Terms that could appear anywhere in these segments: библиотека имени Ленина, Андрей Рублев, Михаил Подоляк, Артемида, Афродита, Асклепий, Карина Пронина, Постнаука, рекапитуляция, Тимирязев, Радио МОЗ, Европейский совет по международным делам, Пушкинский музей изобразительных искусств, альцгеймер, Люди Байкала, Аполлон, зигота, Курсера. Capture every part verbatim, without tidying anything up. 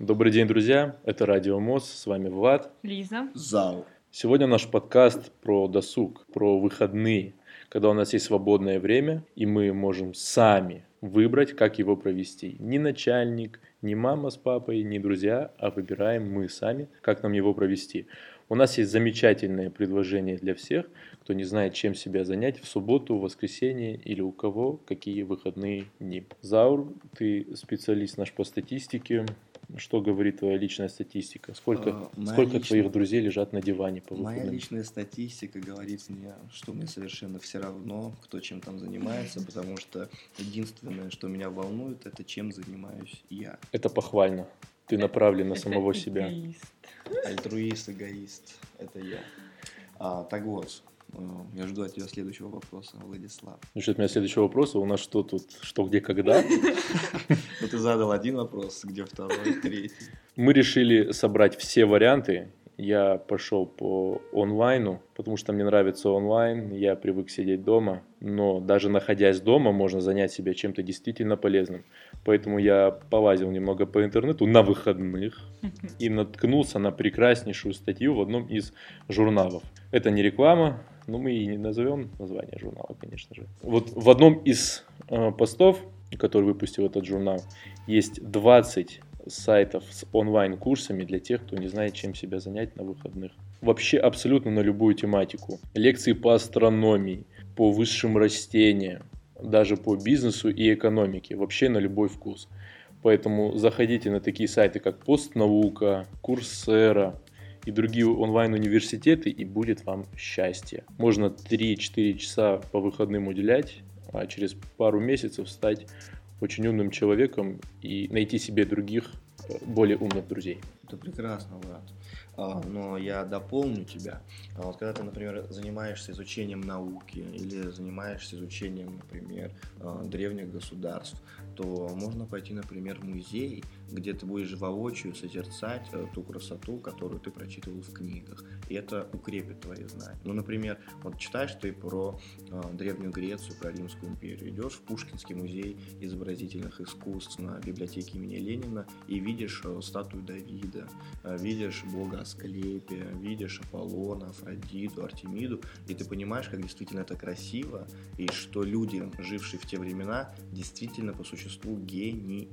Добрый день, друзья. Это Радио МОЗ. С вами Влад, Лиза, Зал. Сегодня наш подкаст про досуг, про выходные, когда у нас есть свободное время, и мы можем сами выбрать, как его провести. Ни начальник, ни мама с папой, ни друзья, а выбираем мы сами, как нам его провести. У нас есть замечательное предложение для всех, кто не знает, чем себя занять в субботу, в воскресенье или у кого какие выходные дни. Заур, ты специалист наш по статистике. Что говорит твоя личная статистика? Сколько, сколько личная, твоих друзей лежат на диване по выходным? Моя личная статистика говорит мне, что мне совершенно все равно, кто чем там занимается, потому что единственное, что меня волнует, это чем занимаюсь я. Это похвально. Ты направлен на самого эгоист. себя. Альтруист, эгоист. Это я. А, так вот. Я жду от тебя следующего вопроса, Владислав. Насчет меня следующего вопроса, у нас что тут, что, где, когда? Ну, ты задал один вопрос, где второй, третий. Мы решили собрать все варианты. Я пошел по онлайну, потому что мне нравится онлайн, я привык сидеть дома. Но даже находясь дома, можно занять себя чем-то действительно полезным. Поэтому я полазил немного по интернету на выходных и наткнулся на прекраснейшую статью в одном из журналов. Это не реклама, но мы и не назовем название журнала, конечно же. Вот в одном из постов, который выпустил этот журнал, есть двадцать сайтов с онлайн-курсами для тех, кто не знает, чем себя занять на выходных. Вообще абсолютно на любую тематику. Лекции по астрономии, по высшим растениям, даже по бизнесу и экономике. Вообще на любой вкус. Поэтому заходите на такие сайты, как Постнаука, Курсера и другие онлайн-университеты, и будет вам счастье. Можно три-четыре часа по выходным уделять, а через пару месяцев стать очень умным человеком и найти себе других, более умных друзей. Это прекрасно, Влад. А, но я дополню тебя. А вот когда ты, например, занимаешься изучением науки или занимаешься изучением, например, древних государств, то можно пойти, например, в музей, где ты будешь воочию созерцать ту красоту, которую ты прочитывал в книгах. И это укрепит твои знания. Ну, например, вот читаешь ты про Древнюю Грецию, про Римскую империю, идешь в Пушкинский музей изобразительных искусств на библиотеке имени Ленина и видишь статую Давида, видишь бога Асклепия, видишь Аполлона, Афродиту, Артемиду, и ты понимаешь, как действительно это красиво, и что люди, жившие в те времена, действительно по существу гении.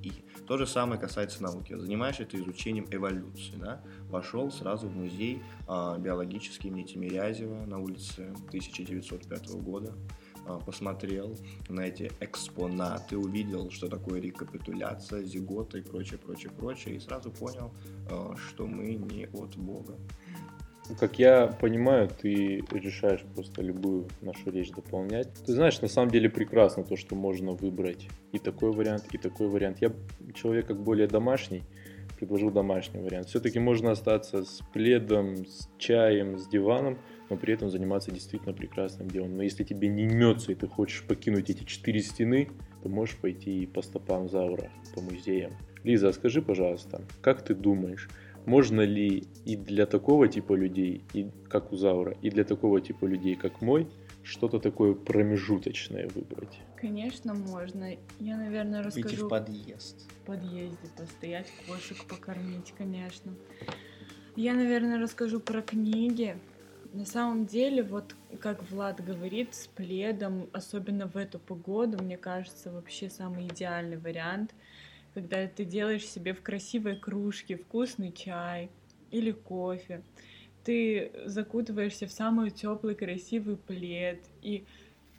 То же самое касается науки. Занимаешься ты изучением эволюции, да? Пошел сразу в музей а, биологический имени Тимирязева на улице тысяча девятьсот пятого года, а, посмотрел на эти экспонаты, увидел, что такое рекапитуляция, зигота и прочее, прочее, прочее, и сразу понял, а, что мы не от Бога. Как я понимаю, ты решаешь просто любую нашу речь дополнять. Ты знаешь, на самом деле прекрасно то, что можно выбрать и такой вариант, и такой вариант. Я человек как более домашний, предложил домашний вариант. Все-таки можно остаться с пледом, с чаем, с диваном, но при этом заниматься действительно прекрасным делом. Но если тебе не имется и ты хочешь покинуть эти четыре стены, ты можешь пойти по стопам Заура, по музеям. Лиза, скажи, пожалуйста, как ты думаешь, можно ли и для такого типа людей, и, как у Заура, и для такого типа людей, как мой, что-то такое промежуточное выбрать? Конечно, можно. Я, наверное, расскажу... Выйти в подъезд. В подъезде постоять, кошек покормить, конечно. Я, наверное, расскажу про книги. На самом деле, вот как Влад говорит, с пледом, особенно в эту погоду, мне кажется, вообще самый идеальный вариант, когда ты делаешь себе в красивой кружке вкусный чай или кофе, ты закутываешься в самый теплый красивый плед, и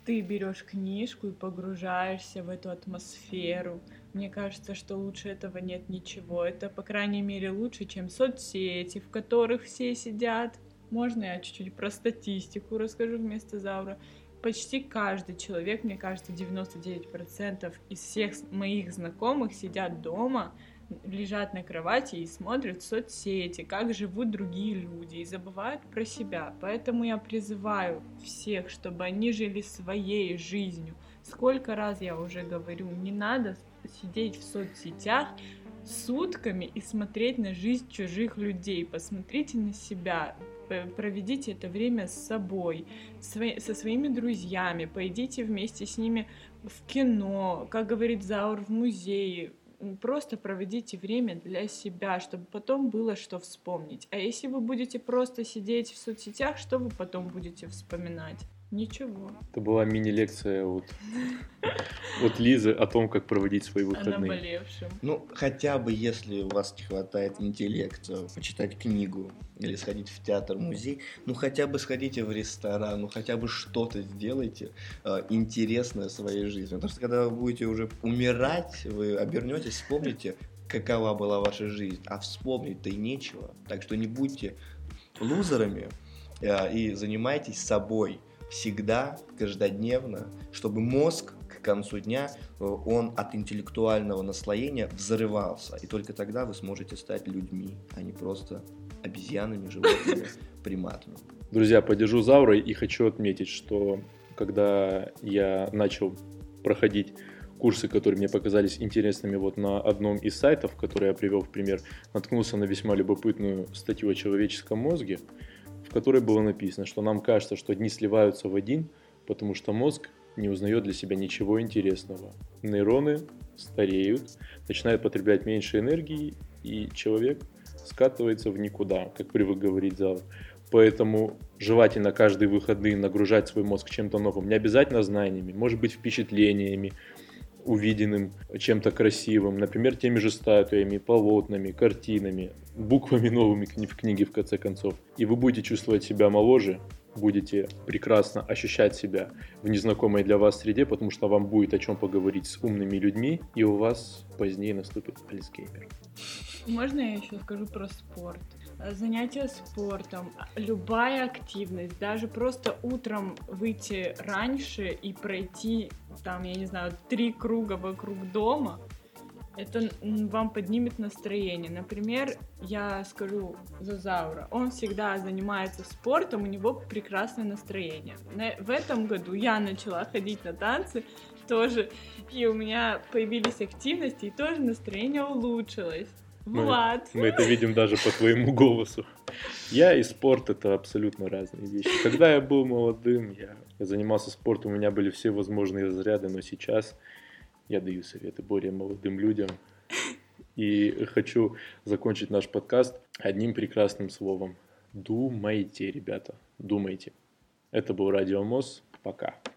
ты берешь книжку и погружаешься в эту атмосферу. Мне кажется, что лучше этого нет ничего. Это, по крайней мере, лучше, чем соцсети, в которых все сидят. Можно я чуть-чуть про статистику расскажу вместо Заура? Почти каждый человек, мне кажется, девяносто девять процентов из всех моих знакомых сидят дома, лежат на кровати и смотрят соцсети, как живут другие люди, и забывают про себя. Поэтому я призываю всех, чтобы они жили своей жизнью. Сколько раз я уже говорю, не надо сидеть в соцсетях сутками и смотреть на жизнь чужих людей. Посмотрите на себя. Проведите это время с собой, со своими друзьями, пойдите вместе с ними в кино, как говорит Заур, в музее, просто проведите время для себя, чтобы потом было что вспомнить. А если вы будете просто сидеть в соцсетях, что вы потом будете вспоминать? Ничего. Это была мини-лекция от, от Лизы о том, как проводить свои выходные. О наболевшем. Ну, хотя бы, если у вас не хватает интеллекта, почитать книгу или сходить в театр, музей, ну, хотя бы сходите в ресторан, ну, хотя бы что-то сделайте э, интересное в своей жизни. Потому что, когда вы будете уже умирать, вы обернетесь, вспомните, какова была ваша жизнь. А вспомнить-то и нечего. Так что не будьте лузерами э, и занимайтесь собой. Всегда, каждодневно, чтобы мозг к концу дня, он от интеллектуального наслоения взрывался. И только тогда вы сможете стать людьми, а не просто обезьянами, животными, приматами. Друзья, подержу за урой и хочу отметить, что когда я начал проходить курсы, которые мне показались интересными, вот на одном из сайтов, который я привел в пример, наткнулся на весьма любопытную статью о человеческом мозге, в которой было написано, что нам кажется, что дни сливаются в один, потому что мозг не узнает для себя ничего интересного. Нейроны стареют, начинают потреблять меньше энергии, и человек скатывается в никуда, как привык говорить зал. Поэтому желательно каждые выходные нагружать свой мозг чем-то новым, не обязательно знаниями, может быть, впечатлениями, увиденным чем-то красивым, например, теми же статуями, полотнами, картинами, буквами новыми в книге, в конце концов. И вы будете чувствовать себя моложе, будете прекрасно ощущать себя в незнакомой для вас среде, потому что вам будет о чем поговорить с умными людьми, и у вас позднее наступит альцгеймер. Можно я еще скажу про спорт? Занятия спортом, любая активность, даже просто утром выйти раньше и пройти, там, я не знаю, три круга вокруг дома, это вам поднимет настроение. Например, я скажу за Заура, он всегда занимается спортом, у него прекрасное настроение. В этом году я начала ходить на танцы тоже, и у меня появились активности, и тоже настроение улучшилось. Мы, мы это видим даже по твоему голосу. Я и спорт — это абсолютно разные вещи. Когда я был молодым, я, я занимался спортом, у меня были все возможные заряды, но сейчас я даю советы более молодым людям. И хочу закончить наш подкаст одним прекрасным словом. Думайте, ребята, думайте. Это был Радио МОЗ. Пока.